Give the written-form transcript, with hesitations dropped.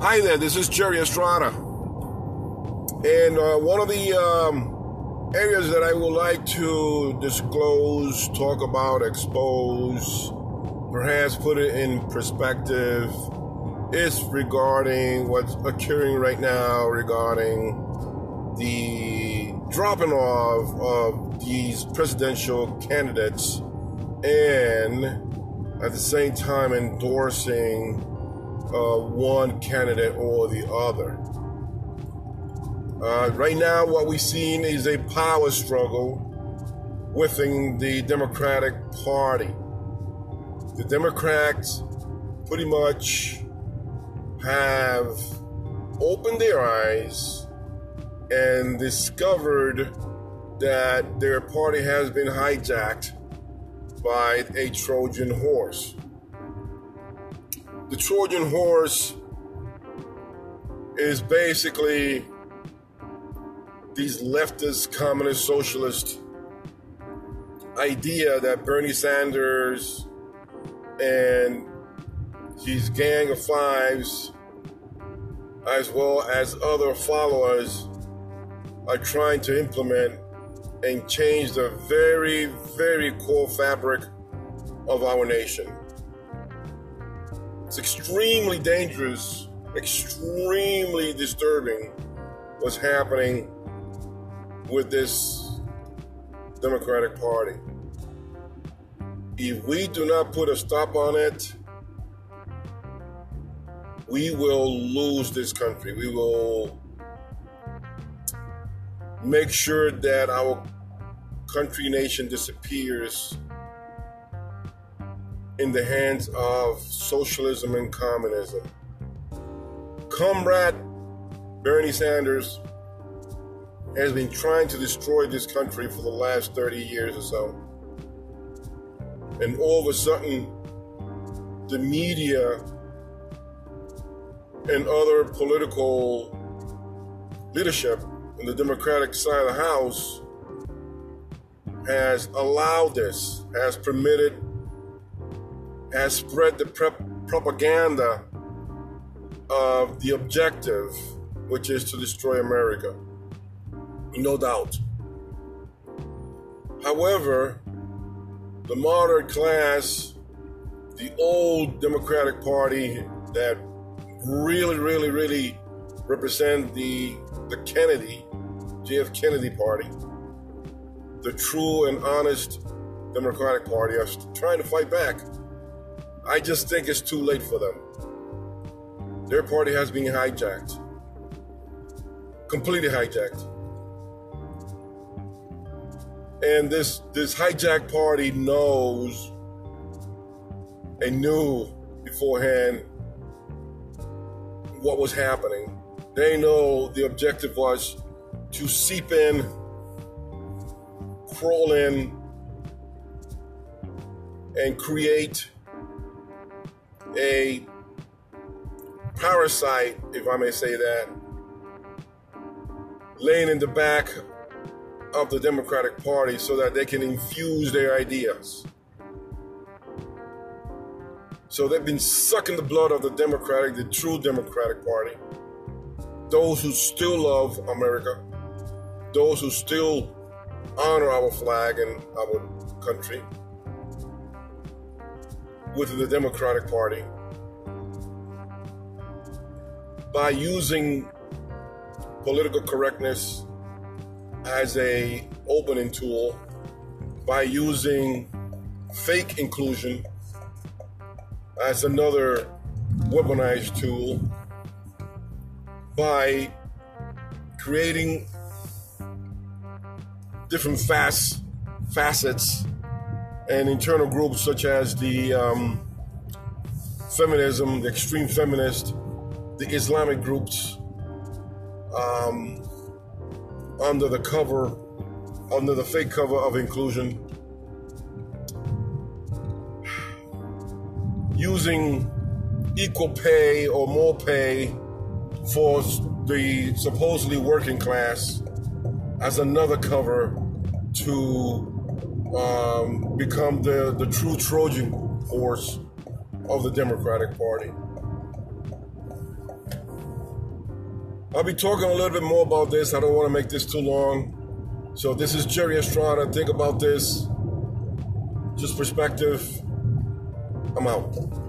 Hi there, this is Jerry Estrada. And one of the areas that I would like to disclose, talk about, expose, perhaps put it in perspective, is regarding what's occurring right now regarding the dropping off of these presidential candidates and at the same time endorsing one candidate or the other. Right now, what we've seen is a power struggle within the Democratic Party. The Democrats pretty much have opened their eyes and discovered that their party has been hijacked by a Trojan horse. The Trojan horse is basically these leftist, communist, socialist idea that Bernie Sanders and his gang of fives, as well as other followers, are trying to implement and change the very, very core fabric of our nation. It's extremely dangerous, extremely disturbing what's happening with this Democratic Party. If we do not put a stop on it, we will lose this country. We will make sure that our country, nation disappears in the hands of socialism and communism. Comrade Bernie Sanders has been trying to destroy this country for the last 30 years or so. And all of a sudden, the media and other political leadership on the Democratic side of the House has allowed this, has permitted, has spread the propaganda of the objective, which is to destroy America, no doubt. However, the moderate class, the old Democratic Party that really represent the Kennedy, JF Kennedy Party, the true and honest Democratic Party, are trying to fight back. I just think it's too late for them. Their party has been hijacked. Completely hijacked. And this hijacked party knows and knew beforehand what was happening. They know the objective was to seep in, crawl in, and create a parasite, if I may say that, laying in the back of the Democratic Party so that they can infuse their ideas. So they've been sucking the blood of the true Democratic Party. Those who still love America, those who still honor our flag and our country, within the Democratic Party, by using political correctness as an opening tool, by using fake inclusion as another weaponized tool, by creating different facets and internal groups such as the feminism, the extreme feminist, the Islamic groups, under the fake cover of inclusion, using equal pay or more pay for the supposedly working class as another cover to become the true Trojan horse of the Democratic Party. I'll be talking a little bit more about this. I don't want to make this too long. So this is Jerry Estrada. Think about this. Just perspective. I'm out.